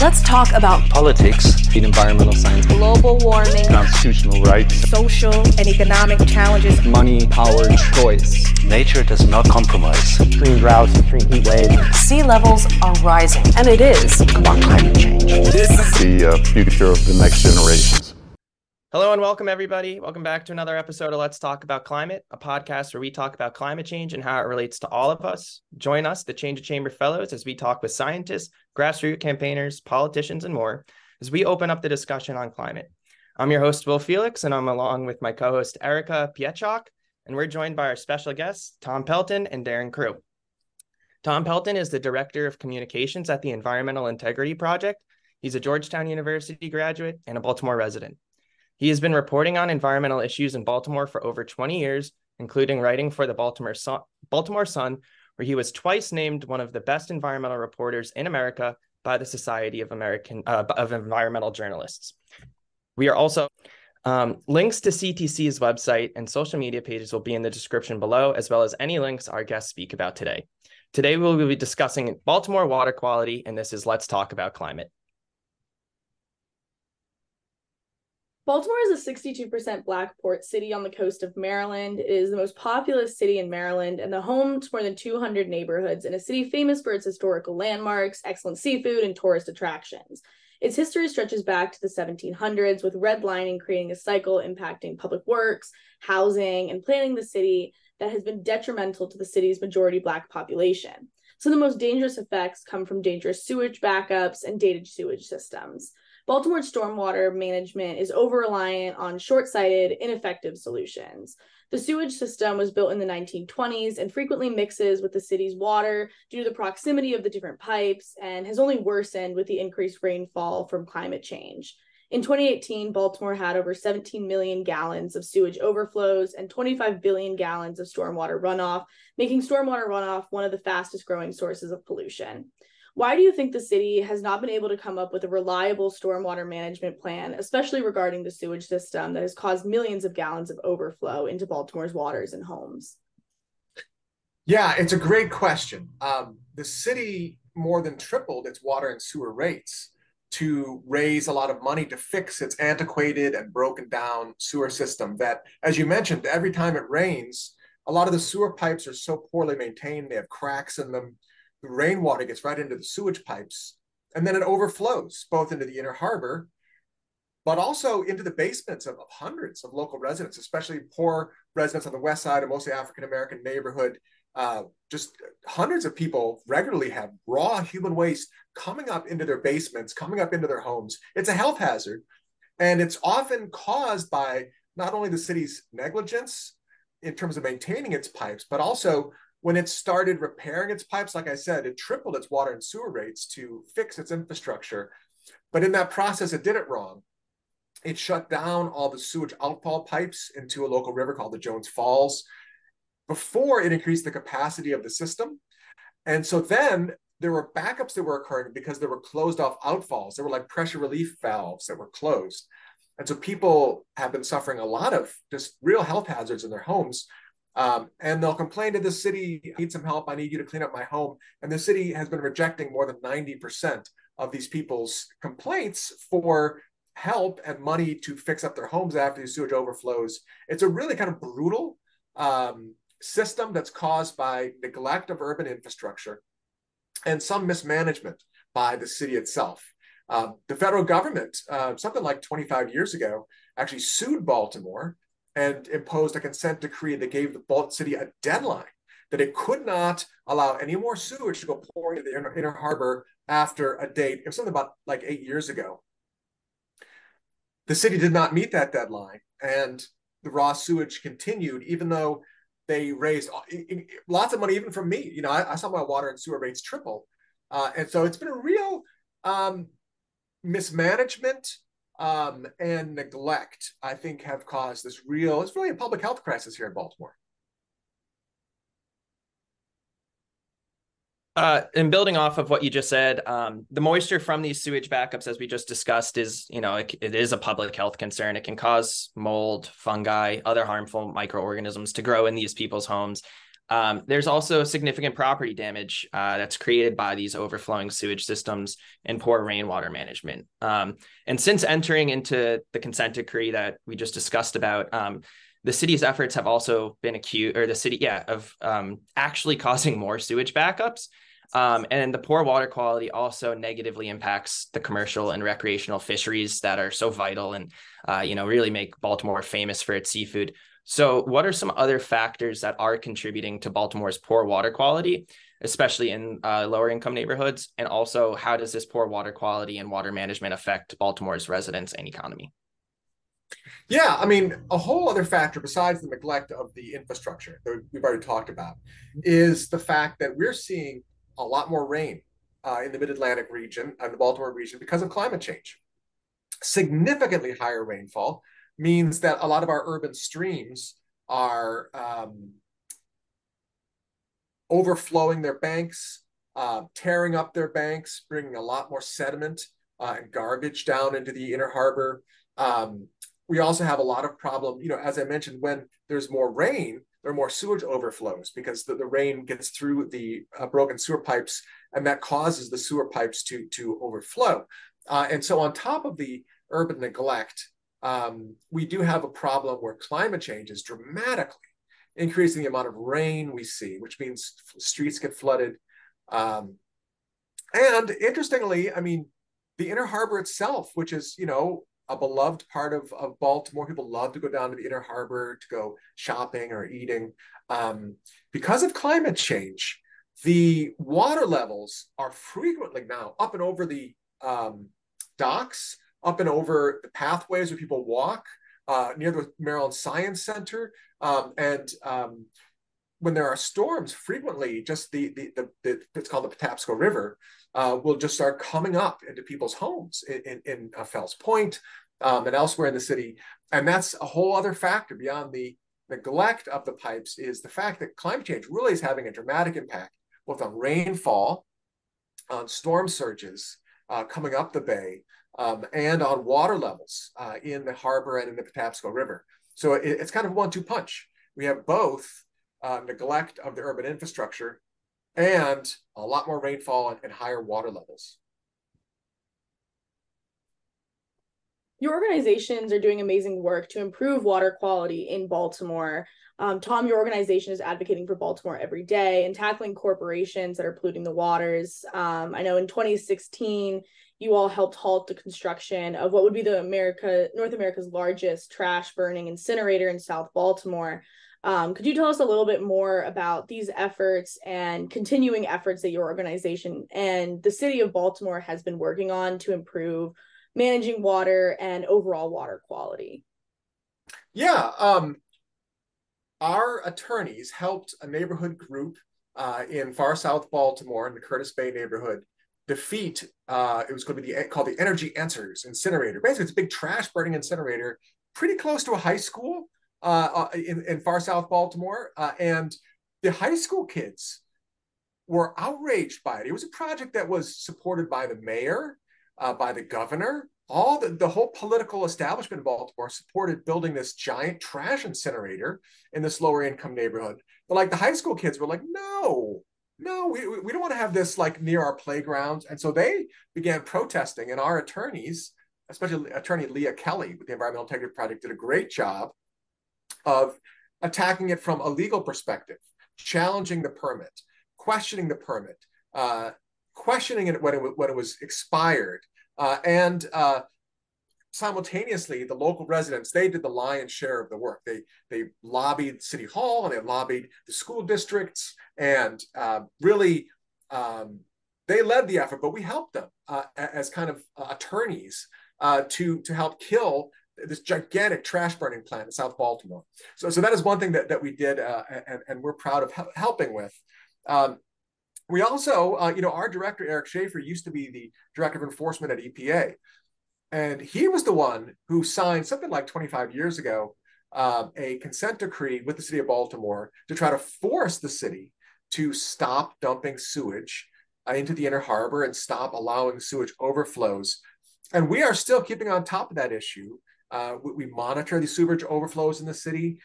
Let's talk about politics, environmental science, global warming, constitutional rights, social and economic challenges, money, power, choice. Nature does not compromise. Extreme droughts, extreme heat waves. Sea levels are rising, and it is about climate change. This is the future of the next generations. Hello and welcome, everybody. Welcome back to another episode of Let's Talk About Climate, a podcast where we talk about climate change and how it relates to all of us. Join us, the Change the Chamber Fellows, as we talk with scientists, grassroots campaigners, politicians, and more, as we open up the discussion on climate. I'm your host, Will Felix, and I'm along with my co-host, Erika Pietrzak, and we're joined by our special guests, Tom Pelton and Darin Crew. Tom Pelton is the Director of Communications at the Environmental Integrity Project. He's a Georgetown University graduate and a Baltimore resident. He has been reporting on environmental issues in Baltimore for over 20 years, including writing for the Baltimore Sun, where he was twice named one of the best environmental reporters in America by the Society of Environmental Journalists. We are also links to CTC's website and social media pages will be in the description below, as well as any links our guests speak about today. Today, we will be discussing Baltimore water quality, and this is Let's Talk About Climate. Baltimore is a 62% Black port city on the coast of Maryland. It is the most populous city in Maryland and the home to more than 200 neighborhoods and a city famous for its historical landmarks, excellent seafood, and tourist attractions. Its history stretches back to the 1700s, with redlining creating a cycle impacting public works, housing, and planning the city that has been detrimental to the city's majority Black population. So the most dangerous effects come from dangerous sewage backups and dated sewage systems. Baltimore's stormwater management is over-reliant on short-sighted, ineffective solutions. The sewage system was built in the 1920s and frequently mixes with the city's water due to the proximity of the different pipes and has only worsened with the increased rainfall from climate change. In 2018, Baltimore had over 17 million gallons of sewage overflows and 25 billion gallons of stormwater runoff, making stormwater runoff one of the fastest-growing sources of pollution. Why do you think the city has not been able to come up with a reliable stormwater management plan, especially regarding the sewage system that has caused millions of gallons of overflow into Baltimore's waters and homes? Yeah, it's a great question. The city more than tripled its water and sewer rates to raise a lot of money to fix its antiquated and broken down sewer system that, as you mentioned, every time it rains, a lot of the sewer pipes are so poorly maintained, they have cracks in them. The rainwater gets right into the sewage pipes, and then it overflows both into the Inner Harbor, but also into the basements of hundreds of local residents, especially poor residents on the West Side, a mostly African-American neighborhood. Just hundreds of people regularly have raw human waste coming up into their basements, coming up into their homes. It's a health hazard, and it's often caused by not only the city's negligence in terms of maintaining its pipes, but also when it started repairing its pipes, like I said, it tripled its water and sewer rates to fix its infrastructure. But in that process, it did it wrong. It shut down all the sewage outfall pipes into a local river called the Jones Falls before it increased the capacity of the system. And so then there were backups that were occurring because there were closed off outfalls. There were like pressure relief valves that were closed. And so people have been suffering a lot of just real health hazards in their homes. And they'll complain to the city, I need some help, I need you to clean up my home. And the city has been rejecting more than 90% of these people's complaints for help and money to fix up their homes after the sewage overflows. It's a really kind of brutal system that's caused by neglect of urban infrastructure and some mismanagement by the city itself. The federal government, something like 25 years ago, actually sued Baltimore and imposed a consent decree that gave the Baltimore city a deadline that it could not allow any more sewage to go pouring into the Inner Harbor after a date. It was something about like 8 years ago. The city did not meet that deadline, and the raw sewage continued, even though they raised lots of money, even from me. You know, I saw my water and sewer rates triple. And so it's been a real mismanagement and neglect, I think, have caused this real, it's really a public health crisis here in Baltimore. And building off of what you just said, the moisture from these sewage backups, as we just discussed, is, you know, it is a public health concern. It can cause mold, fungi, other harmful microorganisms to grow in these people's homes. There's also significant property damage that's created by these overflowing sewage systems and poor rainwater management. And since entering into the consent decree that we just discussed about, the city's efforts have also been actually causing more sewage backups. And the poor water quality also negatively impacts the commercial and recreational fisheries that are so vital and, really make Baltimore famous for its seafood. So what are some other factors that are contributing to Baltimore's poor water quality, especially in lower income neighborhoods? And also, how does this poor water quality and water management affect Baltimore's residents and economy? Yeah, I mean, a whole other factor besides the neglect of the infrastructure that we've already talked about is the fact that we're seeing a lot more rain in the Mid-Atlantic region and the Baltimore region because of climate change. Significantly higher rainfall means that a lot of our urban streams are overflowing their banks, tearing up their banks, bringing a lot more sediment and garbage down into the Inner Harbor. We also have a lot of problem, as I mentioned, when there's more rain, there are more sewage overflows because the rain gets through the broken sewer pipes, and that causes the sewer pipes to overflow. And so on top of the urban neglect, we do have a problem where climate change is dramatically increasing the amount of rain we see, which means streets get flooded. And interestingly, I mean, the Inner Harbor itself, which is, a beloved part of Baltimore, people love to go down to the Inner Harbor to go shopping or eating. Because of climate change, the water levels are frequently now up and over the docks, up and over the pathways where people walk, near the Maryland Science Center. When there are storms, frequently just the it's called the Patapsco River, will just start coming up into people's homes in Fells Point and elsewhere in the city. And that's a whole other factor beyond the neglect of the pipes, is the fact that climate change really is having a dramatic impact both on rainfall, on storm surges coming up the bay, and on water levels in the harbor and in the Patapsco River. So it's kind of a 1-2 punch. We have both neglect of the urban infrastructure and a lot more rainfall and higher water levels. Your organizations are doing amazing work to improve water quality in Baltimore. Tom, your organization is advocating for Baltimore every day and tackling corporations that are polluting the waters. I know in 2016, you all helped halt the construction of what would be North America's largest trash burning incinerator in South Baltimore. Could you tell us a little bit more about these efforts and continuing efforts that your organization and the city of Baltimore has been working on to improve managing water and overall water quality? Yeah, our attorneys helped a neighborhood group in far South Baltimore in the Curtis Bay neighborhood defeat, it was going to be called the Energy Answers Incinerator. Basically, it's a big trash burning incinerator pretty close to a high school in far South Baltimore, and the high school kids were outraged by it. It was a project that was supported by the mayor, by the governor. All the whole political establishment in Baltimore supported building this giant trash incinerator in this lower income neighborhood. But the high school kids were like, no, we don't want to have this near our playgrounds. And so they began protesting, and our attorneys, especially attorney Leah Kelly with the Environmental Integrity Project, did a great job of attacking it from a legal perspective, challenging the permit, questioning the permit, questioning it when it was expired, and simultaneously the local residents, they did the lion's share of the work. They lobbied City Hall and they lobbied the school districts, and they led the effort, but we helped them as kind of attorneys to help kill this gigantic trash burning plant in South Baltimore. So that is one thing that we did, and we're proud of helping with. We also, our director, Eric Schaefer, used to be the director of enforcement at EPA. And he was the one who signed something like 25 years ago, a consent decree with the city of Baltimore to try to force the city to stop dumping sewage into the Inner Harbor and stop allowing sewage overflows. And we are still keeping on top of that issue. We monitor the sewage overflows in the city.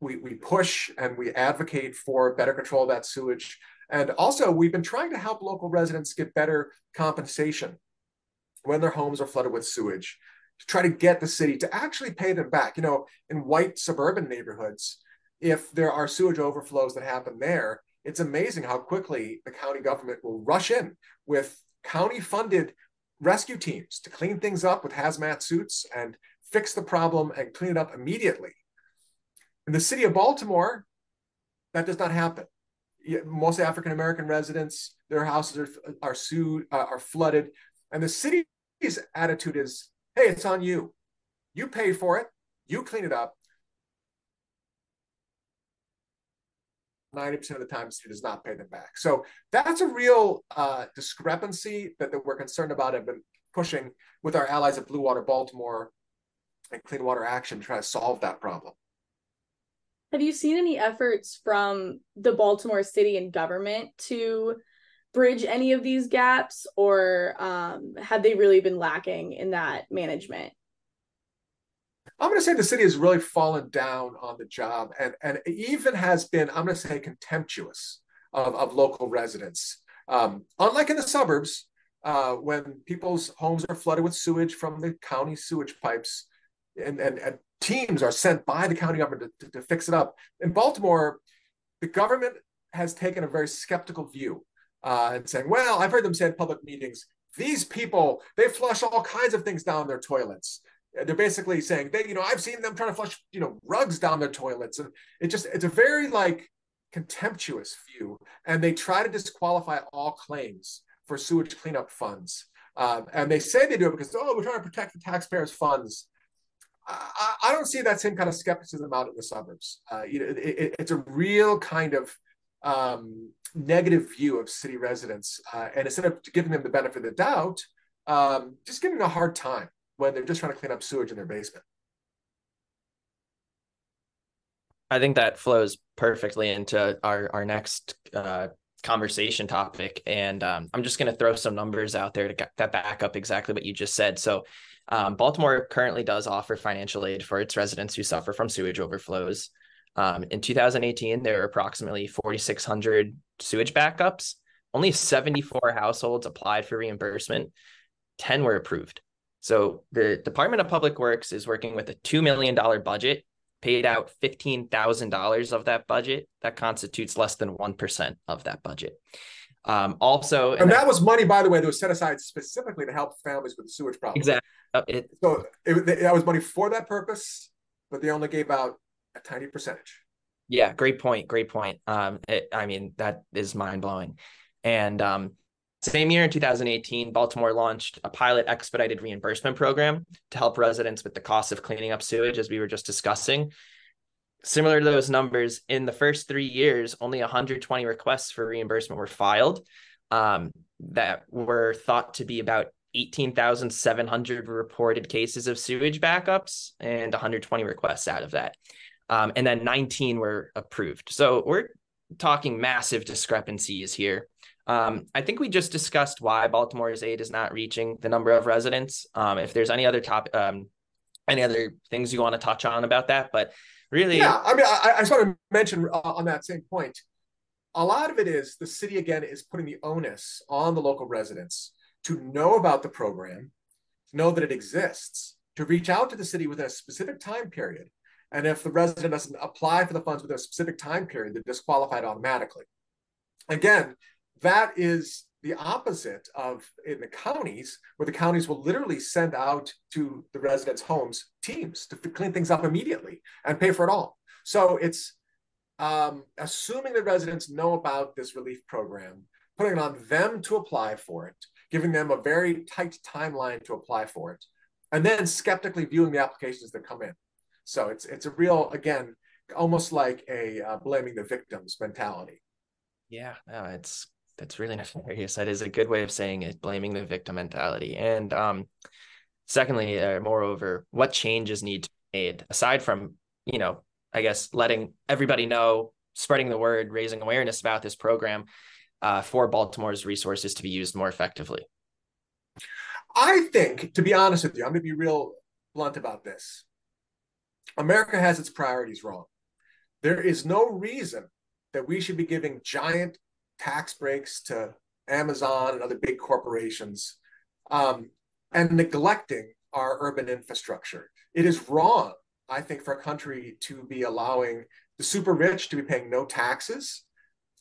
we push and we advocate for better control of that sewage. And also, we've been trying to help local residents get better compensation when their homes are flooded with sewage, to try to get the city to actually pay them back. You know, in white suburban neighborhoods, if there are sewage overflows that happen there, it's amazing how quickly the county government will rush in with county-funded rescue teams to clean things up with hazmat suits and fix the problem and clean it up immediately. In the city of Baltimore, that does not happen. Most African-American residents, their houses are flooded. And the city's attitude is, hey, it's on you. You pay for it. You clean it up. 90% of the time, the city does not pay them back. So that's a real discrepancy that we're concerned about and been pushing with our allies at Blue Water Baltimore and Clean Water Action to try to solve that problem. Have you seen any efforts from the Baltimore city and government to bridge any of these gaps, or have they really been lacking in that management? I'm going to say the city has really fallen down on the job and even has been, I'm going to say, contemptuous of local residents. Unlike in the suburbs, when people's homes are flooded with sewage from the county sewage pipes and teams are sent by the county government to fix it up. In Baltimore, the government has taken a very skeptical view and saying, well, I've heard them say in public meetings, these people, they flush all kinds of things down their toilets. They're basically saying, I've seen them trying to flush, rugs down their toilets. And it's a very contemptuous view. And they try to disqualify all claims for sewage cleanup funds. And they say they do it because, we're trying to protect the taxpayers' funds. I don't see that same kind of skepticism out in the suburbs. It's a real kind of negative view of city residents. And instead of giving them the benefit of the doubt, just giving them a hard time when they're just trying to clean up sewage in their basement. I think that flows perfectly into our next conversation topic. And I'm just going to throw some numbers out there that back up exactly what you just said. So Baltimore currently does offer financial aid for its residents who suffer from sewage overflows. In 2018, there were approximately 4,600 sewage backups. Only 74 households applied for reimbursement. 10 were approved. So the Department of Public Works is working with a $2 million budget, paid out $15,000 of that budget. That constitutes less than 1% of that budget. Also, and that was money, by the way, that was set aside specifically to help families with the sewage problem. Exactly. That was money for that purpose, but they only gave out a tiny percentage. Yeah, great point. Great point. That is mind blowing. And same year in 2018, Baltimore launched a pilot expedited reimbursement program to help residents with the cost of cleaning up sewage, as we were just discussing. Similar to those numbers, in the first 3 years, only 120 requests for reimbursement were filed that were thought to be about 18,700 reported cases of sewage backups and 120 requests out of that. And then 19 were approved. So we're talking massive discrepancies here. I think we just discussed why Baltimore's aid is not reaching the number of residents. If there's any other any other things you want to touch on about that, but really, yeah, I just want to mention on that same point, a lot of it is the city again is putting the onus on the local residents to know about the program, to know that it exists, to reach out to the city within a specific time period, and if the resident doesn't apply for the funds within a specific time period, they're disqualified automatically. Again. That is the opposite of in the counties, where the counties will literally send out to the residents' homes teams to clean things up immediately and pay for it all. So it's assuming the residents know about this relief program, putting it on them to apply for it, giving them a very tight timeline to apply for it, and then skeptically viewing the applications that come in. So it's a real, again, almost like a blaming the victims mentality. Yeah, no, that's really nefarious. That is a good way of saying it, blaming the victim mentality. And secondly, moreover, what changes need to be made aside from, I guess letting everybody know, spreading the word, raising awareness about this program for Baltimore's resources to be used more effectively? I think, to be honest with you, I'm going to be real blunt about this. America has its priorities wrong. There is no reason that we should be giving giant tax breaks to Amazon and other big corporations and neglecting our urban infrastructure. It is wrong, I think, for a country to be allowing the super rich to be paying no taxes,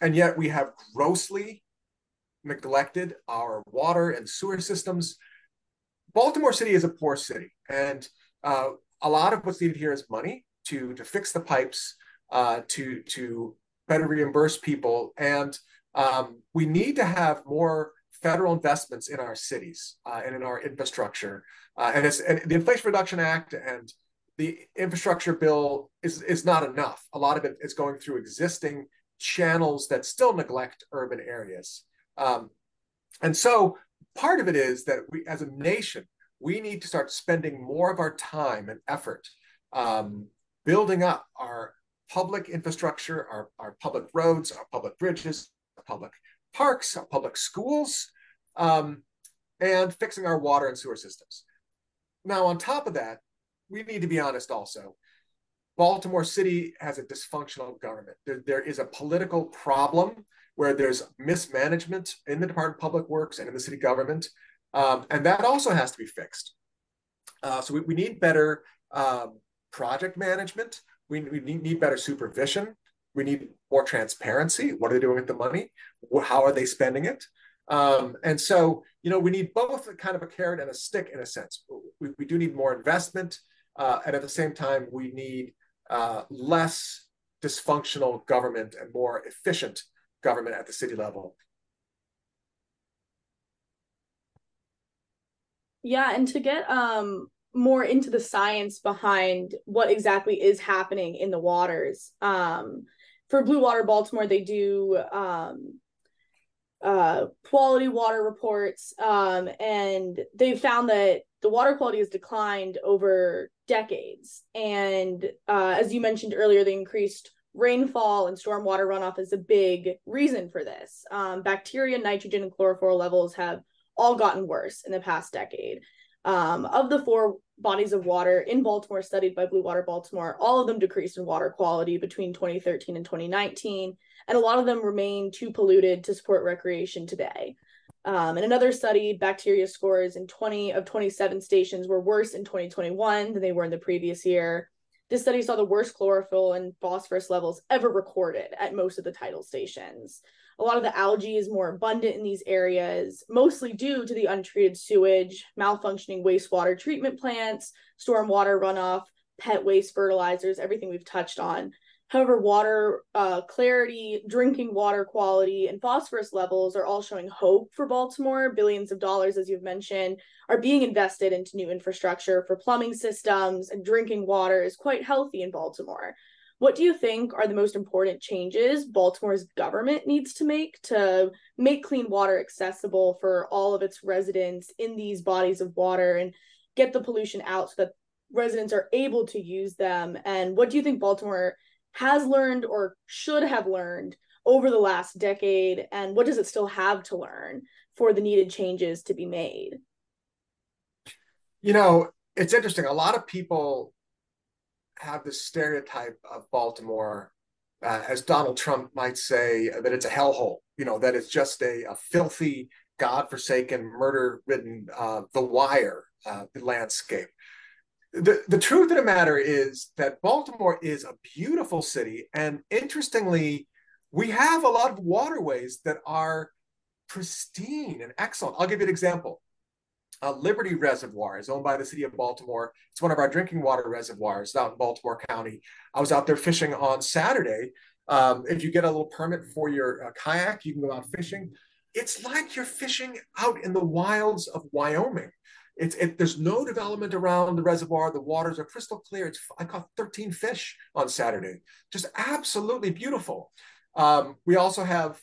and yet we have grossly neglected our water and sewer systems. Baltimore City is a poor city, and a lot of what's needed here is money to fix the pipes, to better reimburse people, and we need to have more federal investments in our cities and in our infrastructure. And the Inflation Reduction Act and the infrastructure bill is not enough. A lot of it is going through existing channels that still neglect urban areas. And so part of it is that we, as a nation, we need to start spending more of our time and effort building up our public infrastructure, our public roads, our public bridges, our public parks, our public schools, and fixing our water and sewer systems. Now, on top of that, we need to be honest also. Baltimore City has a dysfunctional government. There is a political problem where there's mismanagement in the Department of Public Works and in the city government. And that also has to be fixed. So we need better project management. We need better supervision. We need more transparency. What are they doing with the money? How are they spending it? And so, you know, we need both kind of a carrot and a stick in a sense. We do need more investment. And at the same time, we need less dysfunctional government and more efficient government at the city level. Yeah, and to get more into the science behind what exactly is happening in the waters, for Blue Water Baltimore, they do quality water reports, and they've found that the water quality has declined over decades. And as you mentioned earlier, the increased rainfall and stormwater runoff is a big reason for this. Bacteria, nitrogen, and chlorophyll levels have all gotten worse in the past decade. Of the 4 bodies of water in Baltimore studied by Blue Water Baltimore, all of them decreased in water quality between 2013 and 2019, and a lot of them remain too polluted to support recreation today. In another study, bacteria scores in 20 of 27 stations were worse in 2021 than they were in the previous year. This study saw the worst chlorophyll and phosphorus levels ever recorded at most of the tidal stations. A lot of the algae is more abundant in these areas, mostly due to the untreated sewage, malfunctioning wastewater treatment plants, stormwater runoff, pet waste, fertilizers, everything we've touched on. However, water clarity, drinking water quality, and phosphorus levels are all showing hope for Baltimore. Billions of dollars, as you've mentioned, are being invested into new infrastructure for plumbing systems, and drinking water is quite healthy in Baltimore. What do you think are the most important changes Baltimore's government needs to make clean water accessible for all of its residents in these bodies of water and get the pollution out so that residents are able to use them? And what do you think Baltimore has learned or should have learned over the last decade? And what does it still have to learn for the needed changes to be made? You know, it's interesting. A lot of people have this stereotype of Baltimore, as Donald Trump might say, that it's a hellhole, you know, that it's just a filthy, godforsaken, murder-ridden, the wire landscape. The truth of the matter is that Baltimore is a beautiful city, and interestingly, we have a lot of waterways that are pristine and excellent. I'll give you an example. Liberty Reservoir is owned by the city of Baltimore. It's one of our drinking water reservoirs out in Baltimore County. I was out there fishing on Saturday. If you get a little permit for your kayak, you can go out fishing. It's like you're fishing out in the wilds of Wyoming. There's no development around the reservoir. The waters are crystal clear. I caught 13 fish on Saturday. Just absolutely beautiful. We also have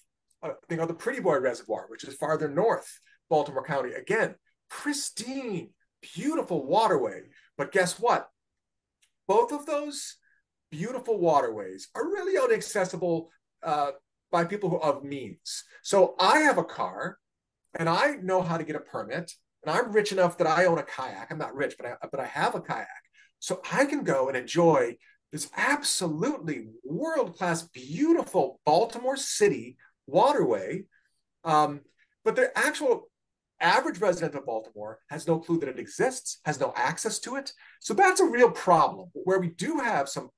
the Pretty Boy Reservoir, which is farther north, Baltimore County. Again, pristine, beautiful waterway. But guess what? Both of those beautiful waterways are really only accessible by people of means. So I have a car, and I know how to get a permit, and I'm rich enough that I own a kayak. I'm not rich, but I have a kayak. So I can go and enjoy this absolutely world-class, beautiful Baltimore City waterway, but the actual average resident of Baltimore has no clue that it exists, has no access to it. So that's a real problem, where we do have some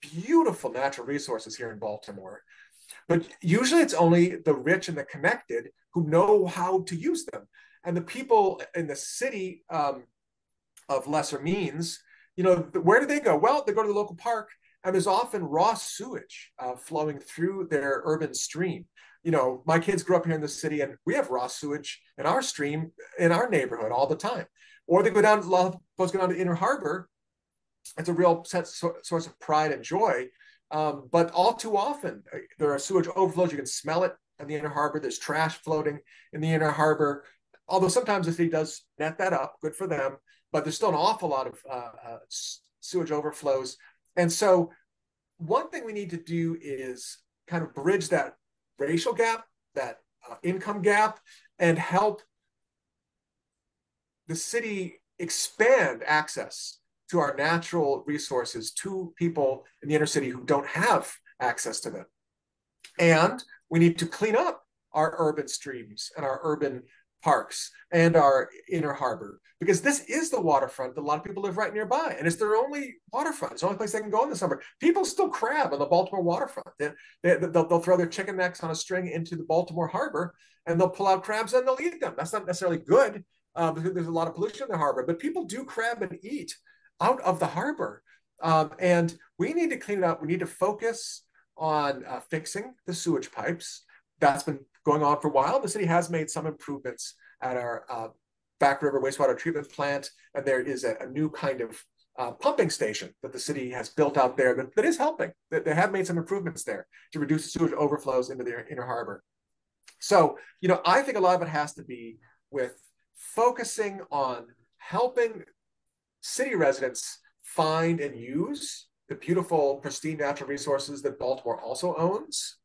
beautiful natural resources here in Baltimore, but usually it's only the rich and the connected who know how to use them. And the people in the city of lesser means, you know, where do they go? Well, they go to the local park, and there's often raw sewage flowing through their urban stream. You know, my kids grew up here in the city, and we have raw sewage in our stream, in our neighborhood all the time. Or they go down, a lot of folks go down to Inner Harbor. It's a real source of pride and joy. But all too often, there are sewage overflows. You can smell it in the Inner Harbor. There's trash floating in the Inner Harbor. Although sometimes the city does net that up, good for them. But there's still an awful lot of sewage overflows. And so one thing we need to do is kind of bridge that racial gap, that income gap, and help the city expand access to our natural resources to people in the inner city who don't have access to them. And we need to clean up our urban streams and our urban parks and our Inner Harbor, because this is the waterfront that a lot of people live right nearby, and it's their only waterfront. It's the only place they can go in the summer. People still crab on the Baltimore waterfront. They'll throw their chicken necks on a string into the Baltimore harbor, and they'll pull out crabs and they'll eat them. That's not necessarily good because there's a lot of pollution in the harbor, but people do crab and eat out of the harbor. And we need to clean it up. We need to focus on fixing the sewage pipes. That's been going on for a while. The city has made some improvements at our Back River wastewater treatment plant, and there is a new kind of pumping station that the city has built out there that is helping. They have made some improvements there to reduce sewage overflows into the Inner Harbor. So, you know, I think a lot of it has to be with focusing on helping city residents find and use the beautiful, pristine natural resources that Baltimore also owns,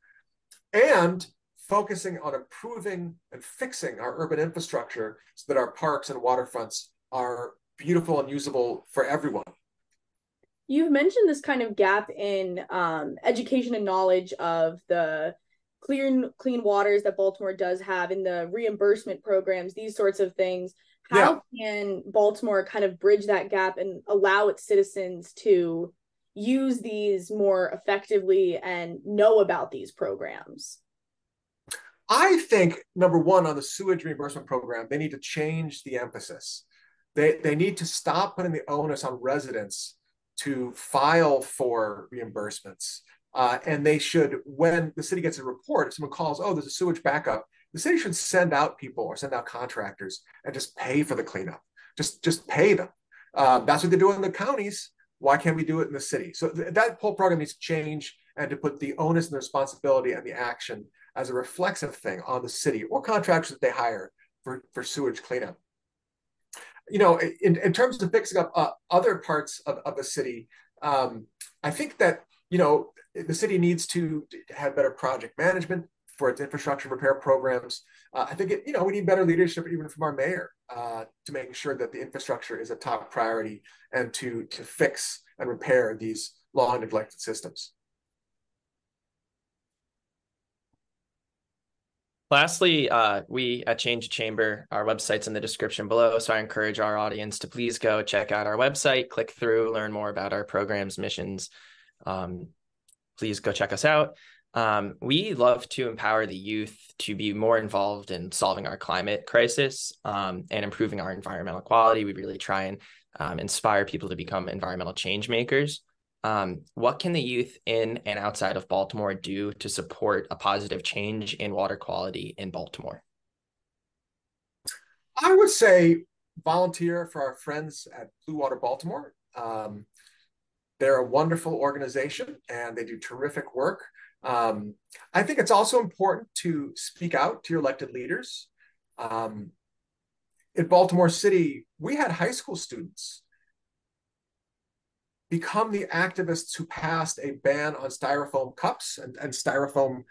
and focusing on improving and fixing our urban infrastructure so that our parks and waterfronts are beautiful and usable for everyone. You've mentioned this kind of gap in education and knowledge of the clean waters that Baltimore does have, in the reimbursement programs, these sorts of things. How can Baltimore kind of bridge that gap and allow its citizens to use these more effectively and know about these programs? I think, number one, on the sewage reimbursement program, they need to change the emphasis. They need to stop putting the onus on residents to file for reimbursements. And they should, when the city gets a report, if someone calls, oh, there's a sewage backup, the city should send out people or send out contractors and just pay for the cleanup. Just pay them. That's what they do in the counties. Why can't we do it in the city? So that whole program needs to change, and to put the onus and the responsibility and the action as a reflexive thing on the city or contractors that they hire for sewage cleanup. You know, in terms of fixing up other parts of the city, I think that, you know, the city needs to have better project management for its infrastructure repair programs. I think, you know, we need better leadership even from our mayor to make sure that the infrastructure is a top priority, and to fix and repair these long neglected systems. Lastly, we at Change the Chamber, our website's in the description below, so I encourage our audience to please go check out our website, click through, learn more about our programs, missions. Please go check us out. We love to empower the youth to be more involved in solving our climate crisis and improving our environmental quality. We really try and inspire people to become environmental change makers. What can the youth in and outside of Baltimore do to support a positive change in water quality in Baltimore? I would say volunteer for our friends at Blue Water Baltimore. They're a wonderful organization, and they do terrific work. I think it's also important to speak out to your elected leaders. In Baltimore City, we had high school students become the activists who passed a ban on styrofoam cups and styrofoam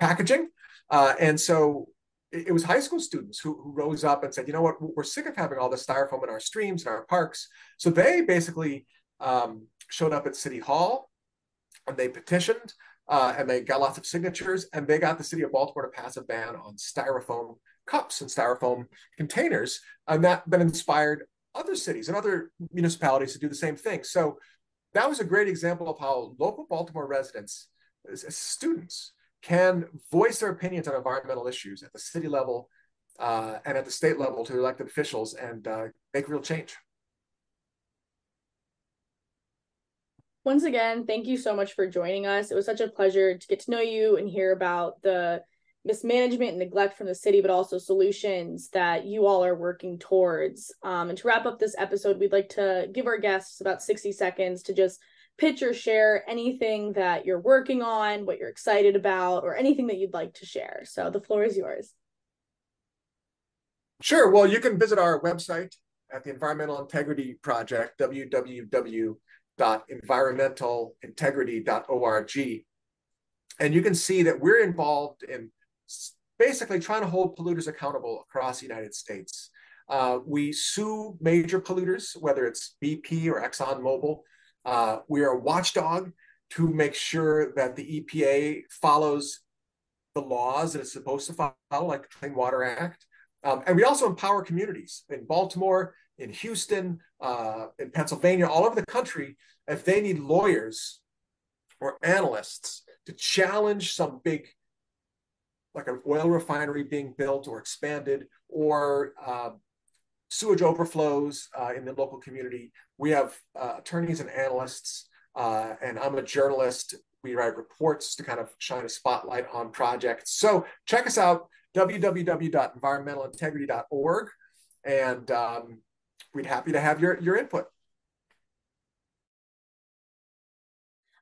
packaging. And so it was high school students who rose up and said, you know what, we're sick of having all this styrofoam in our streams and our parks. So they basically showed up at City Hall and they petitioned and they got lots of signatures, and they got the city of Baltimore to pass a ban on styrofoam cups and styrofoam containers. And that then inspired other cities and other municipalities to do the same thing. So that was a great example of how local Baltimore residents, students, can voice their opinions on environmental issues at the city level and at the state level to elected officials and make real change. Once again, thank you so much for joining us. It was such a pleasure to get to know you and hear about the mismanagement and neglect from the city, but also solutions that you all are working towards. And to wrap up this episode, we'd like to give our guests about 60 seconds to just pitch or share anything that you're working on, what you're excited about, or anything that you'd like to share. So the floor is yours. Sure. Well, you can visit our website at the Environmental Integrity Project, www.environmentalintegrity.org. And you can see that we're involved in basically trying to hold polluters accountable across the United States. We sue major polluters, whether it's BP or ExxonMobil. We are a watchdog to make sure that the EPA follows the laws that it's supposed to follow, like the Clean Water Act. And we also empower communities in Baltimore, in Houston, in Pennsylvania, all over the country, if they need lawyers or analysts to challenge some big, like an oil refinery being built or expanded, or sewage overflows in the local community. We have attorneys and analysts, and I'm a journalist. We write reports to kind of shine a spotlight on projects. So check us out, www.environmentalintegrity.org, and we'd be happy to have your input.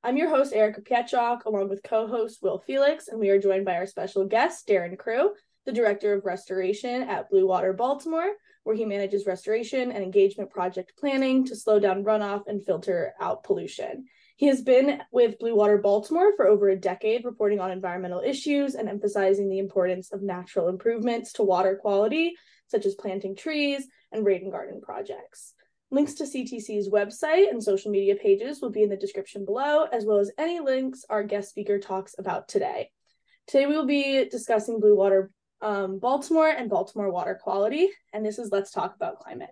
I'm your host, Erika Pietrzak, along with co-host Will Felix, and we are joined by our special guest, Darin Crew, the Director of Restoration at Blue Water Baltimore, where he manages restoration and engagement project planning to slow down runoff and filter out pollution. He has been with Blue Water Baltimore for over a decade, reporting on environmental issues and emphasizing the importance of natural improvements to water quality, such as planting trees and raid and garden projects. Links to CTC's website and social media pages will be in the description below, as well as any links our guest speaker talks about today. Today we will be discussing Blue Water Baltimore and Baltimore water quality, and this is Let's Talk About Climate.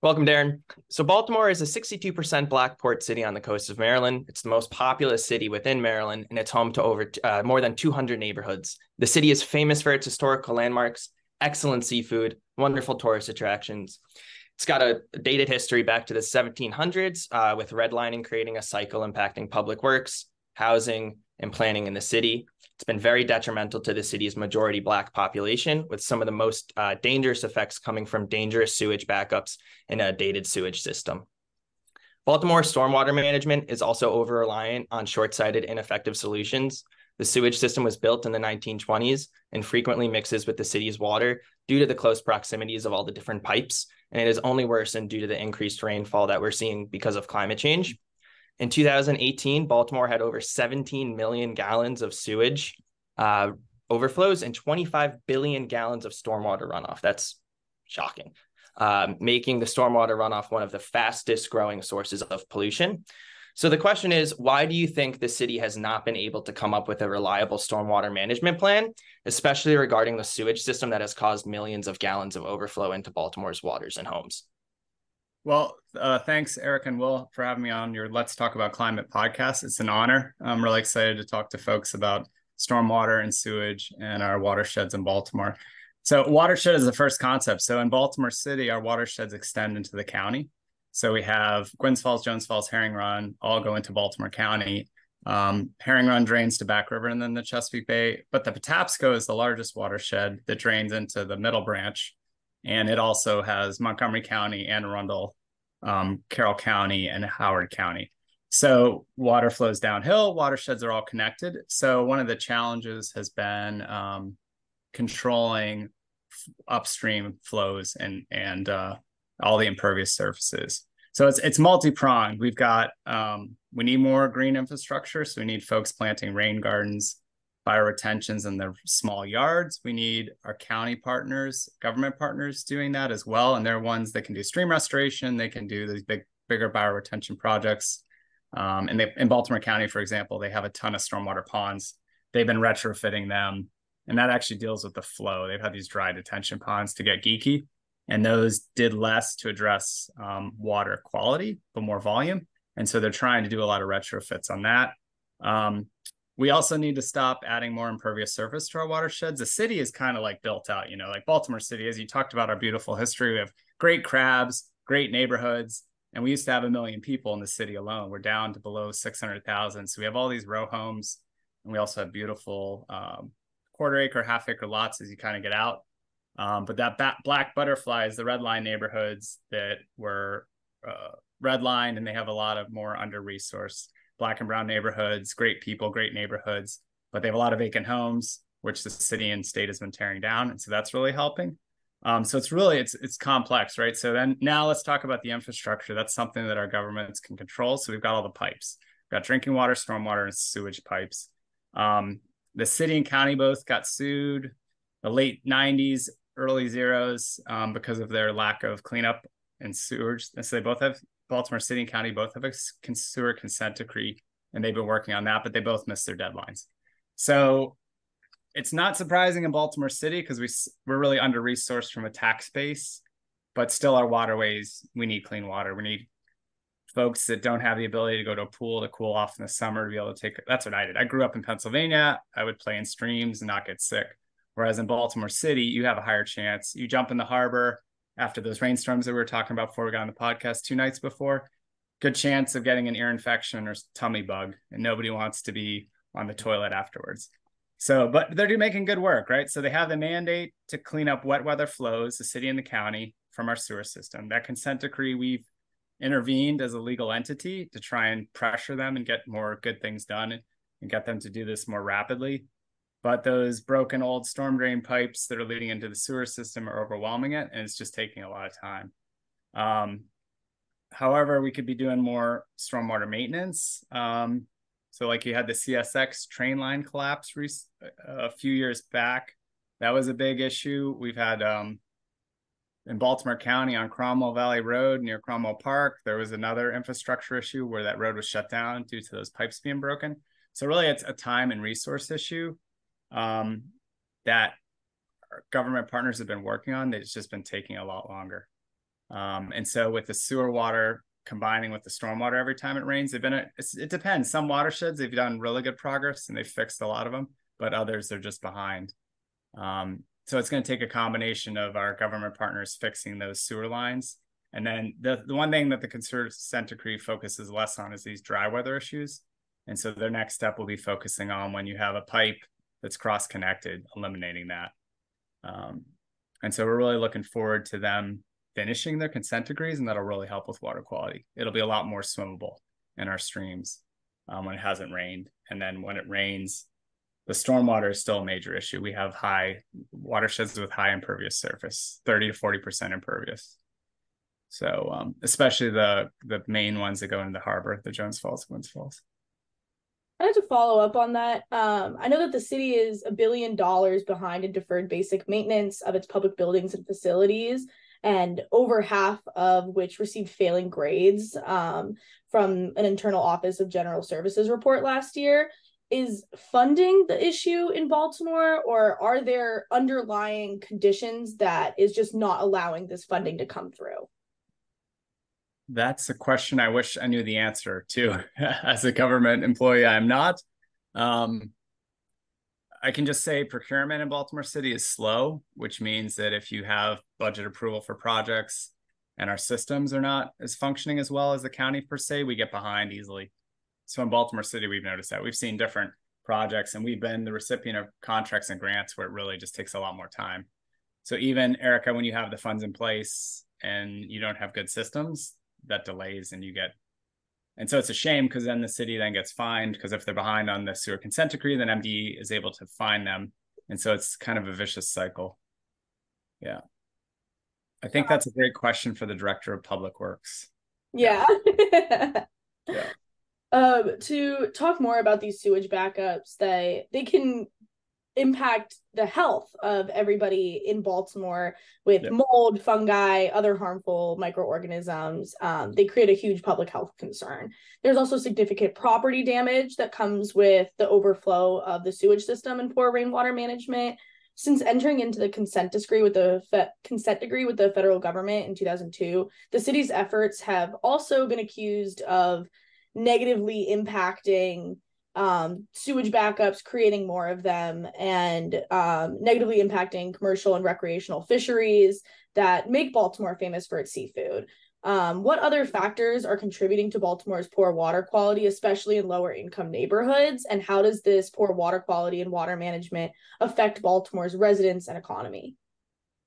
Welcome, Darin. So Baltimore is a 62% Black port city on the coast of Maryland. It's the most populous city within Maryland, and it's home to over more than 200 neighborhoods. The city is famous for its historical landmarks, excellent seafood, wonderful tourist attractions. It's got a dated history back to the 1700s with redlining creating a cycle impacting public works, housing, and planning in the city. It's been very detrimental to the city's majority Black population, with some of the most dangerous effects coming from dangerous sewage backups and a dated sewage system. Baltimore's stormwater management is also over-reliant on short-sighted, ineffective solutions. The sewage system was built in the 1920s and frequently mixes with the city's water due to the close proximities of all the different pipes, and it is only worsened due to the increased rainfall that we're seeing because of climate change. In 2018, Baltimore had over 17 million gallons of sewage overflows and 25 billion gallons of stormwater runoff. That's shocking, making the stormwater runoff one of the fastest growing sources of pollution. So the question is, why do you think the city has not been able to come up with a reliable stormwater management plan, especially regarding the sewage system that has caused millions of gallons of overflow into Baltimore's waters and homes? Well, thanks, Eric and Will, for having me on your Let's Talk About Climate podcast. It's an honor. I'm really excited to talk to folks about stormwater and sewage and our watersheds in Baltimore. So watershed is the first concept. So in Baltimore City, our watersheds extend into the county. So we have Gwynn's Falls, Jones Falls, Herring Run, all go into Baltimore County. Herring Run drains to Back River and then the Chesapeake Bay. But the Patapsco is the largest watershed that drains into the Middle Branch. And it also has Montgomery County, Anne Arundel, Carroll County, and Howard County. So water flows downhill. Watersheds are all connected. So one of the challenges has been controlling upstream flows and all the impervious surfaces. So it's multi-pronged. We've got we need more green infrastructure. So we need folks planting rain gardens, bioretentions in their small yards. We need our county partners, government partners doing that as well. And they're ones that can do stream restoration. They can do these big bigger bioretention projects. And in Baltimore County, for example, they have a ton of stormwater ponds. They've been retrofitting them, and that actually deals with the flow. They've had these dry detention ponds, to get geeky, and those did less to address water quality, but more volume. And so they're trying to do a lot of retrofits on that. We also need to stop adding more impervious surface to our watersheds. The city is kind of like built out, you know, like Baltimore City, as you talked about our beautiful history, we have great crabs, great neighborhoods. And we used to have 1 million people in the city alone. We're down to below 600,000. So we have all these row homes, and we also have beautiful quarter acre, half acre lots as you kind of get out. But that black butterfly is the red line neighborhoods that were red lined, and they have a lot of more under-resourced black and brown neighborhoods, great people, great neighborhoods, but they have a lot of vacant homes, which the city and state has been tearing down. And so that's really helping. So it's really, it's complex, right? So then now let's talk about the infrastructure. That's something that our governments can control. So we've got all the pipes, we've got drinking water, stormwater, and sewage pipes. The city and county both got sued the late 90s, early zeros because of their lack of cleanup and sewage. And so they both have, Baltimore City and County both have a sewer consent decree, and they've been working on that, but they both missed their deadlines. So it's not surprising in Baltimore City because we're really under-resourced from a tax base, but still our waterways, we need clean water. We need folks that don't have the ability to go to a pool to cool off in the summer to be able to take, that's what I did. I grew up in Pennsylvania. I would play in streams and not get sick. Whereas in Baltimore City, you have a higher chance. You jump in the harbor after those rainstorms that we were talking about before we got on the podcast 2 nights before, good chance of getting an ear infection or tummy bug, and nobody wants to be on the toilet afterwards. So, but they're making good work, right? So they have the mandate to clean up wet weather flows, the city and the county, from our sewer system. That consent decree, we've intervened as a legal entity to try and pressure them and get more good things done and get them to do this more rapidly. But those broken old storm drain pipes that are leading into the sewer system are overwhelming it, and it's just taking a lot of time. However, we could be doing more stormwater maintenance. So like you had the CSX train line collapse a few years back. That was a big issue. We've had in Baltimore County on Cromwell Valley Road near Cromwell Park, there was another infrastructure issue where that road was shut down due to those pipes being broken. So really it's a time and resource issue that our government partners have been working on. It's just been taking a lot longer. And so with the sewer water combining with the stormwater every time it rains, it depends. Some watersheds, they've done really good progress and they've fixed a lot of them, but others they're just behind. So it's going to take a combination of our government partners fixing those sewer lines. And then the one thing that the consent decree focuses less on is these dry weather issues. And so their next step will be focusing on when you have a pipe that's cross-connected, eliminating that. And so we're really looking forward to them finishing their consent decrees, and that'll really help with water quality. It'll be a lot more swimmable in our streams when it hasn't rained. And then when it rains, the stormwater is still a major issue. We have high watersheds with high impervious surface, 30 to 40% impervious. So especially the main ones that go into the harbor, the Jones Falls, Gwynn's Falls. I'd like to follow up on that. I know that the city is $1 billion behind in deferred basic maintenance of its public buildings and facilities, and over half of which received failing grades from an internal Office of General Services report last year. Is funding the issue in Baltimore, or are there underlying conditions that is just not allowing this funding to come through? That's a question I wish I knew the answer to. As a government employee, I'm not. I can just say procurement in Baltimore City is slow, which means that if you have budget approval for projects and our systems are not as functioning as well as the county per se, we get behind easily. So in Baltimore City, we've noticed that. We've seen different projects, and we've been the recipient of contracts and grants where it really just takes a lot more time. So even, Erika, when you have the funds in place and you don't have good systems, that delays, and so it's a shame because then the city then gets fined, because if they're behind on the sewer consent decree, then MDE is able to fine them, and so it's kind of a vicious cycle. Yeah, I think that's a great question for the Director of Public Works. Yeah. To talk more about these sewage backups, they can impact the health of everybody in Baltimore with mold, fungi, other harmful microorganisms. They create a huge public health concern. There's also significant property damage that comes with the overflow of the sewage system and poor rainwater management. Since entering into the consent decree with the federal government in 2002, the city's efforts have also been accused of negatively impacting sewage backups, creating more of them, and negatively impacting commercial and recreational fisheries that make Baltimore famous for its seafood. What other factors are contributing to Baltimore's poor water quality, especially in lower income neighborhoods? And how does this poor water quality and water management affect Baltimore's residents and economy?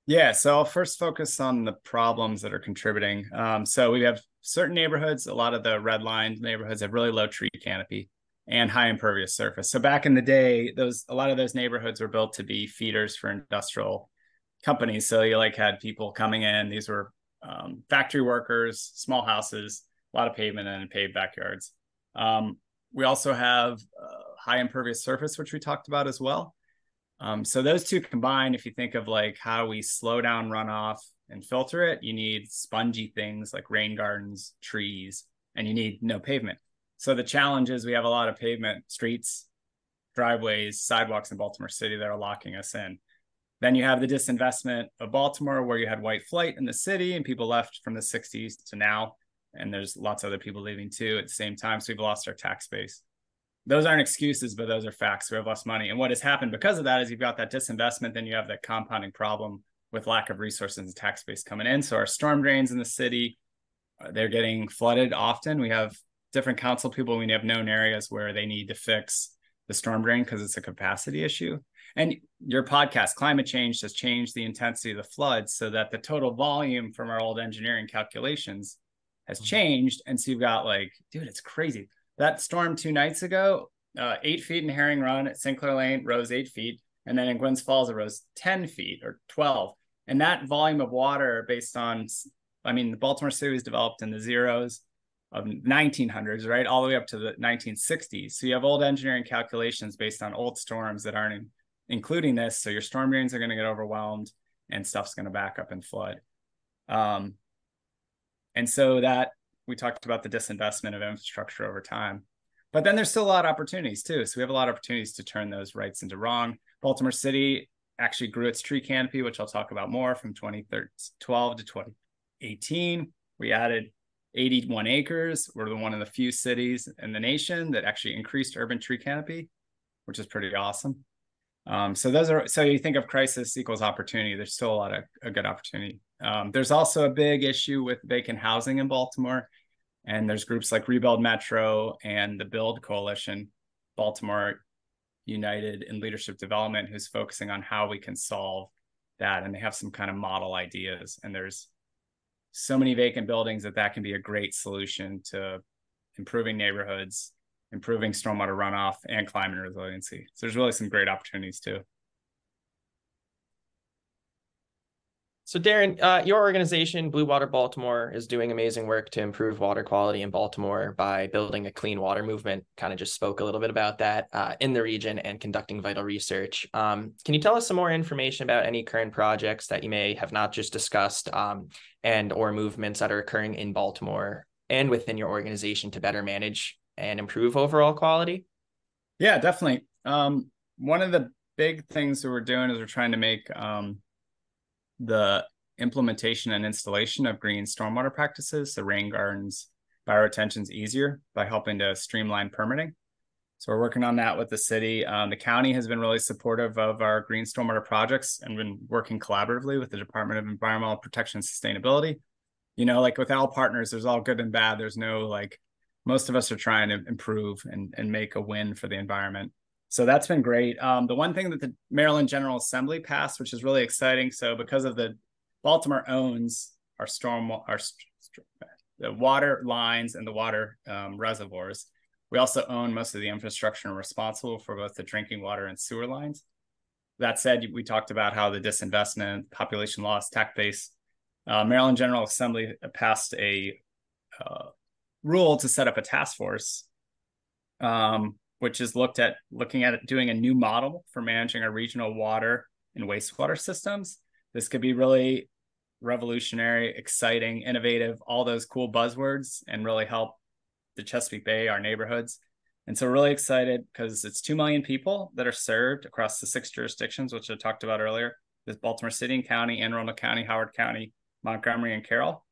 Yeah, so I'll first focus on the problems that are contributing. So we have certain neighborhoods, a lot of the redlined neighborhoods have really low tree canopy and high impervious surface. So back in the day, a lot of those neighborhoods were built to be feeders for industrial companies. So you had people coming in. These were factory workers, small houses, a lot of pavement and paved backyards. We also have high impervious surface, which we talked about as well. So those two combined, if you think of how we slow down runoff and filter it, you need spongy things like rain gardens, trees, and you need no pavement. So the challenge is we have a lot of pavement, streets, driveways, sidewalks in Baltimore City that are locking us in. Then you have the disinvestment of Baltimore, where you had white flight in the city and people left from the 60s to now. And there's lots of other people leaving too at the same time. So we've lost our tax base. Those aren't excuses, but those are facts. We have lost money. And what has happened because of that is you've got that disinvestment. Then you have that compounding problem with lack of resources and tax base coming in. So our storm drains in the city, they're getting flooded often. We have different council people. We have known areas where they need to fix the storm drain because it's a capacity issue. And your podcast, Climate Change, has changed the intensity of the floods so that the total volume from our old engineering calculations has changed. And so you've got dude, it's crazy. That storm 2 nights ago, 8 feet in Herring Run at Sinclair Lane rose 8 feet. And then in Gwynn's Falls, it rose 10 feet or 12. And that volume of water based on, the Baltimore City was developed in the zeros of 1900s, right? All the way up to the 1960s. So you have old engineering calculations based on old storms that aren't including this. So your storm drains are going to get overwhelmed and stuff's going to back up and flood. And so that we talked about the disinvestment of infrastructure over time, but then there's still a lot of opportunities too. So we have a lot of opportunities to turn those rights into wrong. Baltimore City actually grew its tree canopy, which I'll talk about more, from 2012 to 2018. We added 81 acres. We're one of the few cities in the nation that actually increased urban tree canopy, which is pretty awesome. So you think of crisis equals opportunity. There's still a good opportunity. There's also a big issue with vacant housing in Baltimore, and there's groups like Rebuild Metro and the Build Coalition, Baltimore United in Leadership Development, who's focusing on how we can solve that. And they have some kind of model ideas, and there's so many vacant buildings that can be a great solution to improving neighborhoods, improving stormwater runoff, and climate resiliency. So there's really some great opportunities too. So Darin, your organization, Blue Water Baltimore, is doing amazing work to improve water quality in Baltimore by building a clean water movement. Kind of just spoke a little bit about that in the region and conducting vital research. Can you tell us some more information about any current projects that you may have not just discussed and or movements that are occurring in Baltimore and within your organization to better manage and improve overall quality? Yeah, definitely. One of the big things that we're doing is we're trying to make the implementation and installation of green stormwater practices, so rain gardens, bioretentions, easier by helping to streamline permitting. So we're working on that with the city. The county has been really supportive of our green stormwater projects and been working collaboratively with the Department of Environmental Protection and Sustainability. With all partners, there's all good and bad. There's no most of us are trying to improve and make a win for the environment. So that's been great. The one thing that the Maryland General Assembly passed, which is really exciting. So because of the Baltimore owns the water lines and the water reservoirs, we also own most of the infrastructure and responsible for both the drinking water and sewer lines. That said, we talked about how the disinvestment, population loss, tax base. Maryland General Assembly passed a rule to set up a task force which is looking at doing a new model for managing our regional water and wastewater systems. This could be really revolutionary, exciting, innovative, all those cool buzzwords, and really help the Chesapeake Bay, our neighborhoods. And so really excited because it's 2 million people that are served across the 6 jurisdictions, which I talked about earlier. There's Baltimore City and County, Anne Arundel County, Howard County, Montgomery, and Carroll.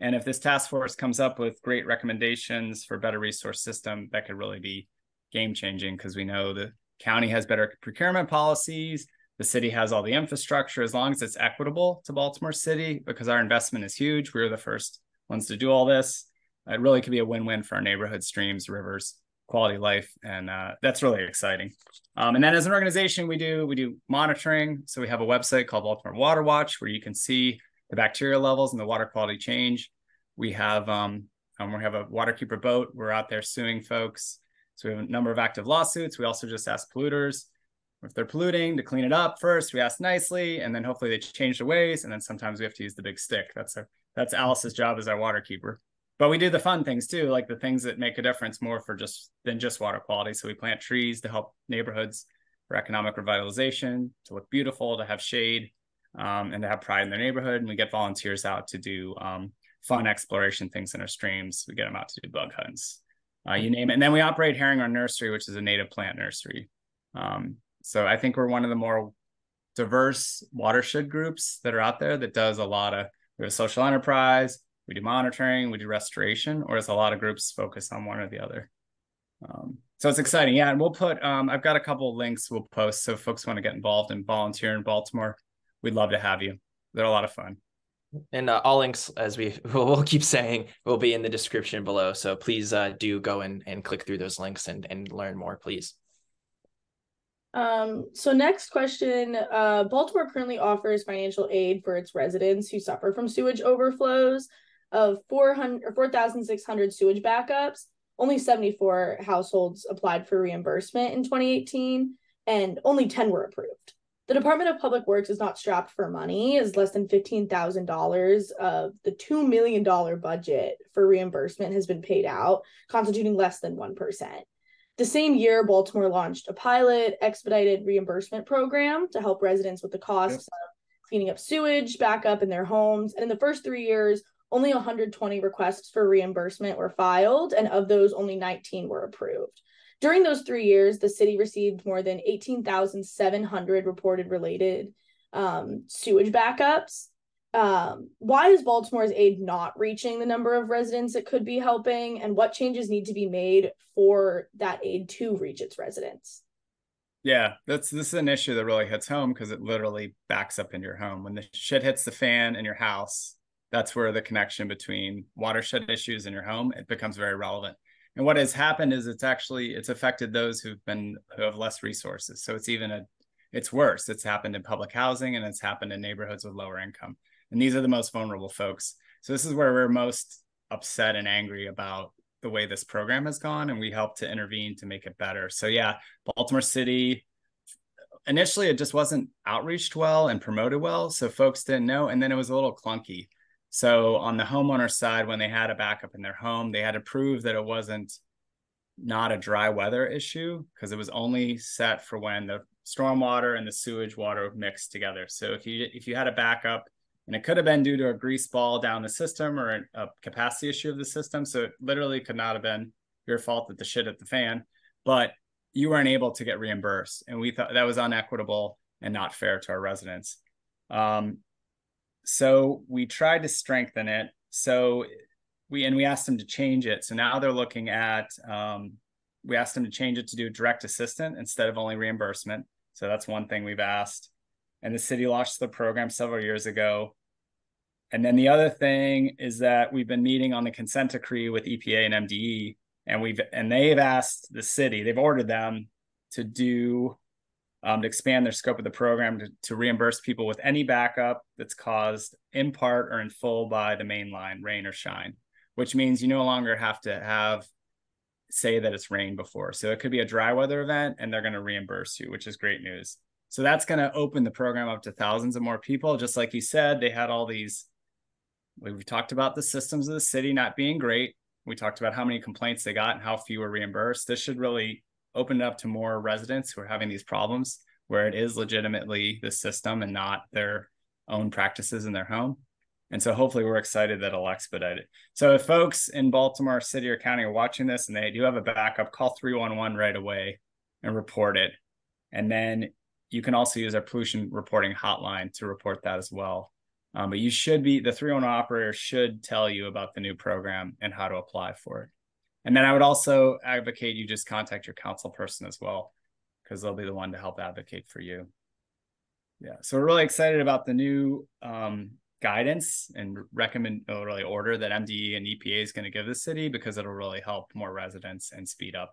And if this task force comes up with great recommendations for a better resource system, that could really be game-changing, because we know the county has better procurement policies, the city has all the infrastructure, as long as it's equitable to Baltimore City, because our investment is huge. We were the first ones to do all this. It really could be a win-win for our neighborhood, streams, rivers, quality life, and that's really exciting. And then as an organization, we do monitoring. So we have a website called Baltimore Water Watch, where you can see the bacteria levels and the water quality change. We have a Waterkeeper boat. We're out there suing folks. So we have a number of active lawsuits. We also just ask polluters, if they're polluting, to clean it up first. We ask nicely, and then hopefully they change their ways. And then sometimes we have to use the big stick. That's Alice's job as our Waterkeeper. But we do the fun things too, like the things that make a difference more than just water quality. So we plant trees to help neighborhoods for economic revitalization, to look beautiful, to have shade, and to have pride in their neighborhood. And we get volunteers out to do fun exploration things in our streams. We get them out to do bug hunts. You name it. And then we operate Herring Run Nursery, which is a native plant nursery. So I think we're one of the more diverse watershed groups that are out there that does a lot of, we have social enterprise, we do monitoring, we do restoration, whereas a lot of groups focus on one or the other. So it's exciting. Yeah. And we'll put, I've got a couple of links we'll post. So if folks want to get involved and volunteer in Baltimore, we'd love to have you. They're a lot of fun. And all links, as we'll keep saying, will be in the description below. So please do go and click through those links and learn more, please. So next question, Baltimore currently offers financial aid for its residents who suffer from sewage overflows of 4,600 sewage backups. Only 74 households applied for reimbursement in 2018, and only 10 were approved. The Department of Public Works is not strapped for money, as less than $15,000 of the $2 million budget for reimbursement has been paid out, constituting less than 1%. The same year, Baltimore launched a pilot expedited reimbursement program to help residents with the costs of cleaning up sewage back up in their homes. And in the first 3 years, only 120 requests for reimbursement were filed, and of those, only 19 were approved. During those 3 years, the city received more than 18,700 reported related sewage backups. Why is Baltimore's aid not reaching the number of residents it could be helping, and what changes need to be made for that aid to reach its residents? Yeah, this is an issue that really hits home, because it literally backs up in your home. When the shit hits the fan in your house, that's where the connection between watershed issues in your home, it becomes very relevant. And what has happened is it's affected those who have less resources. So it's worse. It's happened in public housing, and it's happened in neighborhoods with lower income. And these are the most vulnerable folks. So this is where we're most upset and angry about the way this program has gone, and we help to intervene to make it better. So yeah, Baltimore City, initially it just wasn't outreached well and promoted well. So folks didn't know, and then it was a little clunky. So on the homeowner side, when they had a backup in their home, they had to prove that it wasn't not a dry weather issue, because it was only set for when the stormwater and the sewage water mixed together. So if you had a backup, and it could have been due to a grease ball down the system or a capacity issue of the system, so it literally could not have been your fault that the shit hit the fan, but you weren't able to get reimbursed. And we thought that was unequitable and not fair to our residents. So we tried to strengthen it. So we asked them to change it. So now they're looking at, we asked them to change it to do direct assistance instead of only reimbursement. So that's one thing we've asked. And the city launched the program several years ago. And then the other thing is that we've been meeting on the consent decree with EPA and MDE, and they've asked the city, they've ordered them to do to expand their scope of the program to reimburse people with any backup that's caused in part or in full by the main line, rain or shine, which means you no longer have to say that it's rained before. So it could be a dry weather event, and they're going to reimburse you, which is great news. So that's going to open the program up to thousands of more people. Just like you said, they had all these, we talked about the systems of the city not being great. We talked about how many complaints they got and how few were reimbursed. This should really opened up to more residents who are having these problems where it is legitimately the system and not their own practices in their home. And so hopefully we're excited that it'll expedite it. So if folks in Baltimore City or County are watching this and they do have a backup, call 311 right away and report it. And then you can also use our pollution reporting hotline to report that as well. But you should be, the 311 operator should tell you about the new program and how to apply for it. And then I would also advocate you just contact your council person as well, because they'll be the one to help advocate for you. Yeah, so we're really excited about the new guidance and order that MDE and EPA is going to give the city, because it'll really help more residents and speed up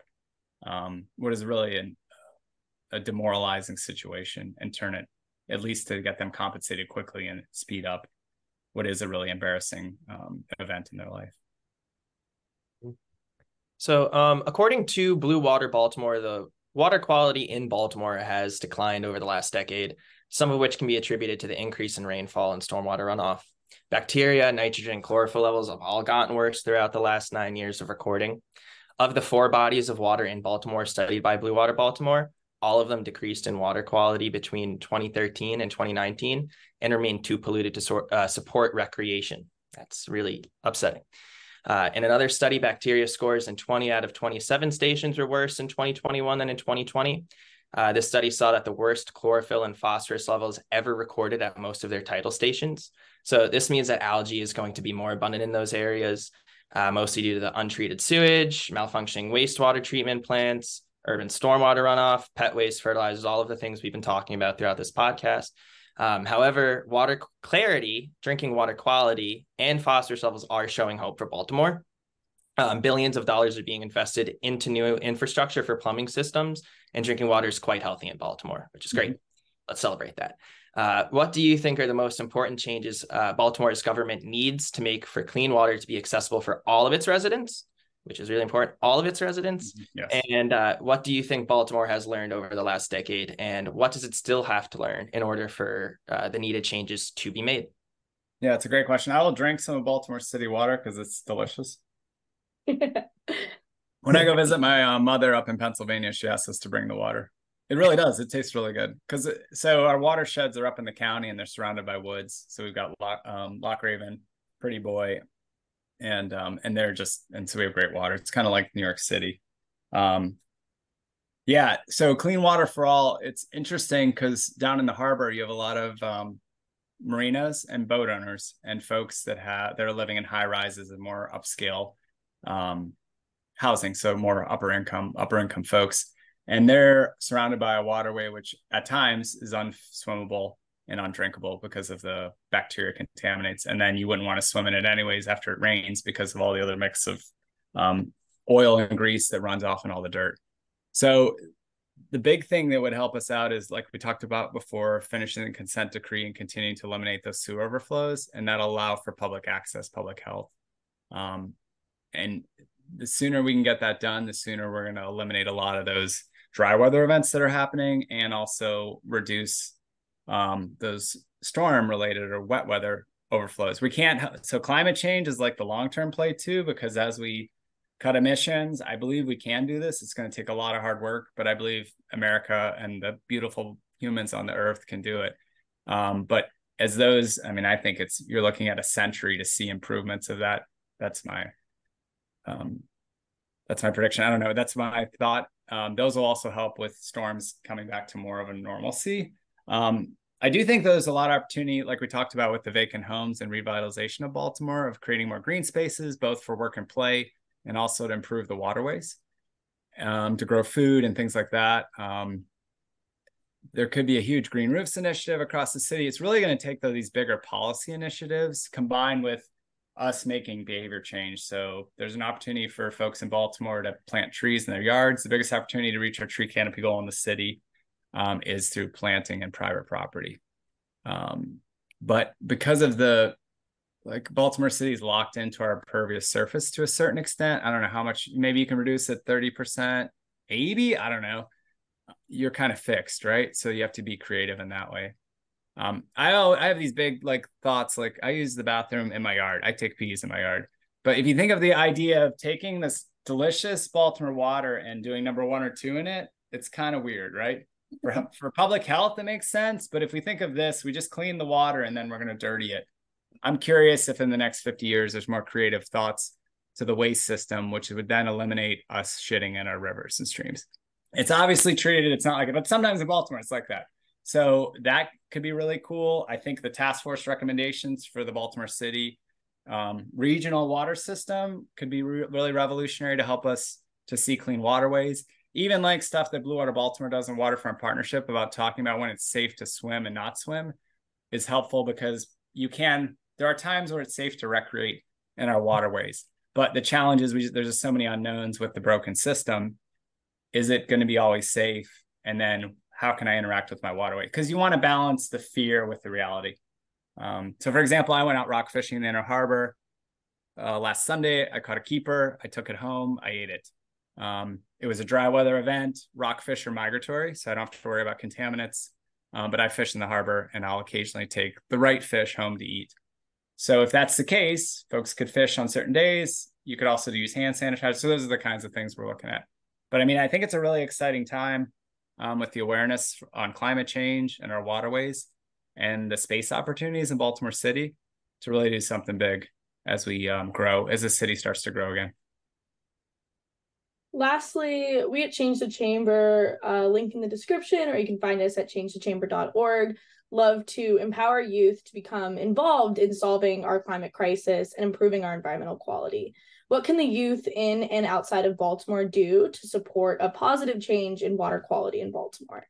what is really a demoralizing situation, and turn it, at least to get them compensated quickly and speed up what is a really embarrassing event in their life. So according to Blue Water Baltimore, the water quality in Baltimore has declined over the last decade, some of which can be attributed to the increase in rainfall and stormwater runoff. Bacteria, nitrogen, and chlorophyll levels have all gotten worse throughout the last 9 years of recording. Of the 4 bodies of water in Baltimore studied by Blue Water Baltimore, all of them decreased in water quality between 2013 and 2019 and remain too polluted to support recreation. That's really upsetting. In another study, bacteria scores in 20 out of 27 stations were worse in 2021 than in 2020. This study saw that the worst chlorophyll and phosphorus levels ever recorded at most of their tidal stations. So this means that algae is going to be more abundant in those areas, mostly due to the untreated sewage, malfunctioning wastewater treatment plants, urban stormwater runoff, pet waste, fertilizers, all of the things we've been talking about throughout this podcast. However, water clarity, drinking water quality, and phosphorus levels are showing hope for Baltimore. Billions of dollars are being invested into new infrastructure for plumbing systems, and drinking water is quite healthy in Baltimore, which is great. Let's celebrate that. What do you think are the most important changes Baltimore's government needs to make for clean water to be accessible for all of its residents, which is really important, all of its residents? Yes. And what do you think Baltimore has learned over the last decade, and what does it still have to learn in order for the needed changes to be made? Yeah, it's a great question. I will drink some of Baltimore City water because it's delicious. When I go visit my mother up in Pennsylvania, she asks us to bring the water. It really does. It tastes really good. So our watersheds are up in the county and they're surrounded by woods. So we've got Lock Raven, Pretty Boy, and they're just, and so we have great water. It's kind of like New York City. Yeah. So clean water for all. It's interesting because down in the harbor, you have a lot of marinas and boat owners and folks that are living in high rises and more upscale housing. So more upper income folks, and they're surrounded by a waterway, which at times is unswimmable and undrinkable because of the bacteria contaminants. And then you wouldn't want to swim in it anyways after it rains because of all the other mix of oil and grease that runs off in all the dirt. So the big thing that would help us out is, like we talked about before, finishing the consent decree and continuing to eliminate those sewer overflows. And that'll allow for public access, public health. And the sooner we can get that done, the sooner we're going to eliminate a lot of those dry weather events that are happening, and also reduce those storm related or wet weather overflows. So climate change is like the long-term play too, because as we cut emissions, I believe we can do this. It's going to take a lot of hard work, but I believe America and the beautiful humans on the earth can do it. But as those, I mean, I think you're looking at a century to see improvements of that. That's my prediction. I don't know. That's my thought. Those will also help with storms coming back to more of a normalcy. I do think there's a lot of opportunity, like we talked about with the vacant homes and revitalization of Baltimore, of creating more green spaces, both for work and play, and also to improve the waterways, to grow food and things like that. There could be a huge green roofs initiative across the city. It's really going to take, though, these bigger policy initiatives combined with us making behavior change. So there's an opportunity for folks in Baltimore to plant trees in their yards. The biggest opportunity to reach our tree canopy goal in the city is through planting and private property. But because of Baltimore City is locked into our impervious surface to a certain extent, I don't know how much, maybe you can reduce it 30%, 80%, I don't know. You're kind of fixed, right? So you have to be creative in that way. I have these big thoughts, I use the bathroom in my yard. I take peas in my yard. But if you think of the idea of taking this delicious Baltimore water and doing number one or two in it, it's kind of weird, right? For public health, it makes sense. But if we think of this, we just clean the water and then we're going to dirty it. I'm curious if in the next 50 years, there's more creative thoughts to the waste system, which would then eliminate us shitting in our rivers and streams. It's obviously treated, it's not like it, but sometimes in Baltimore, it's like that. So that could be really cool. I think the task force recommendations for the Baltimore City regional water system could be really revolutionary to help us to see clean waterways. Even like stuff that Blue Water Baltimore does in Waterfront Partnership about talking about when it's safe to swim and not swim is helpful, because you can, there are times where it's safe to recreate in our waterways, but the challenge is there's just so many unknowns with the broken system. Is it going to be always safe? And then how can I interact with my waterway? Because you want to balance the fear with the reality. So for example, I went out rock fishing in the Inner Harbor last Sunday. I caught a keeper. I took it home. I ate it. It was a dry weather event. Rockfish are migratory, so I don't have to worry about contaminants, but I fish in the harbor and I'll occasionally take the right fish home to eat. So if that's the case, folks could fish on certain days. You could also use hand sanitizer. So those are the kinds of things we're looking at. But I mean, I think it's a really exciting time with the awareness on climate change and our waterways and the space opportunities in Baltimore City to really do something big as we grow, as the city starts to grow again. Lastly, we at Change the Chamber, link in the description, or you can find us at changethechamber.org. Love to empower youth to become involved in solving our climate crisis and improving our environmental quality. What can the youth in and outside of Baltimore do to support a positive change in water quality in Baltimore?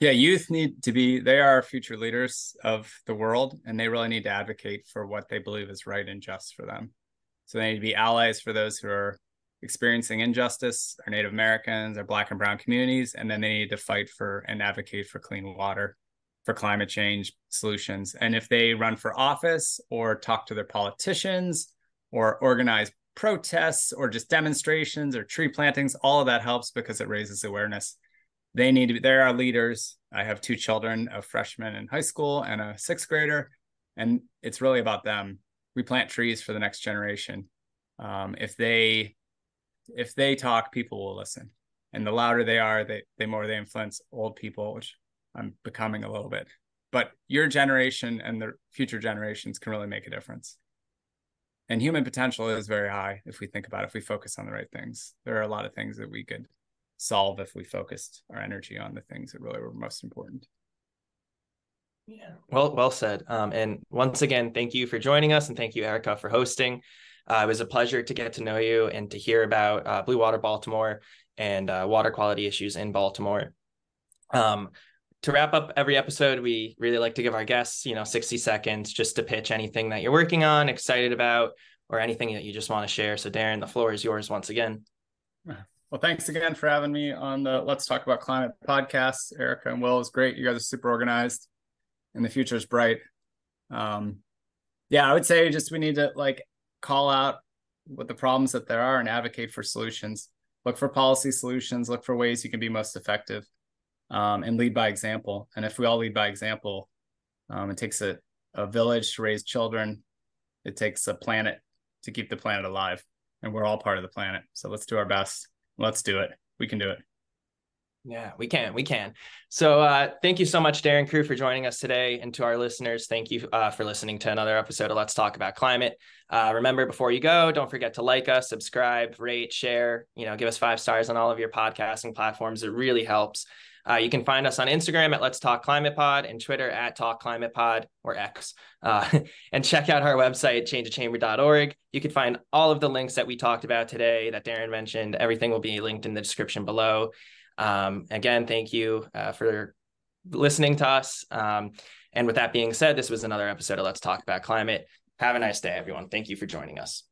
Yeah, youth need to be, they are future leaders of the world, and they really need to advocate for what they believe is right and just for them. So they need to be allies for those who are experiencing injustice, our Native Americans, our Black and Brown communities, and then they need to fight for and advocate for clean water, for climate change solutions. And if they run for office or talk to their politicians or organize protests or just demonstrations or tree plantings, all of that helps because it raises awareness. They need to be, there are leaders. I have two children, a freshman in high school and a sixth grader, and it's really about them. We plant trees for the next generation. If they talk, people will listen. And the louder they are, the more they influence old people, which I'm becoming a little bit. But your generation and the future generations can really make a difference. And human potential is very high if we think about it, if we focus on the right things. There are a lot of things that we could solve if we focused our energy on the things that really were most important. Yeah, well said. And once again, thank you for joining us, and thank you, Erika, for hosting. It was a pleasure to get to know you and to hear about Blue Water Baltimore and water quality issues in Baltimore. To wrap up every episode, we really like to give our guests, 60 seconds just to pitch anything that you're working on, excited about, or anything that you just want to share. So Darin, the floor is yours once again. Well, thanks again for having me on the Let's Talk About Climate podcast. Erika and Will, it was great. You guys are super organized and the future is bright. I would say just we need to call out what the problems that there are and advocate for solutions. Look for policy solutions, look for ways you can be most effective, and lead by example. And if we all lead by example, it takes a village to raise children. It takes a planet to keep the planet alive, and we're all part of the planet. So let's do our best. Let's do it. We can do it. Yeah, we can. So thank you so much, Darin Crew, for joining us today. And to our listeners, thank you for listening to another episode of Let's Talk About Climate. Remember, before you go, don't forget to like us, subscribe, rate, share, give us 5 stars on all of your podcasting platforms. It really helps. You can find us on Instagram at Let's Talk Climate Pod and Twitter at Talk Climate Pod, or X. And check out our website, changethechamber.org. You can find all of the links that we talked about today that Darin mentioned. Everything will be linked in the description below. Again, thank you for listening to us. And with that being said, this was another episode of Let's Talk About Climate. Have a nice day, everyone. Thank you for joining us.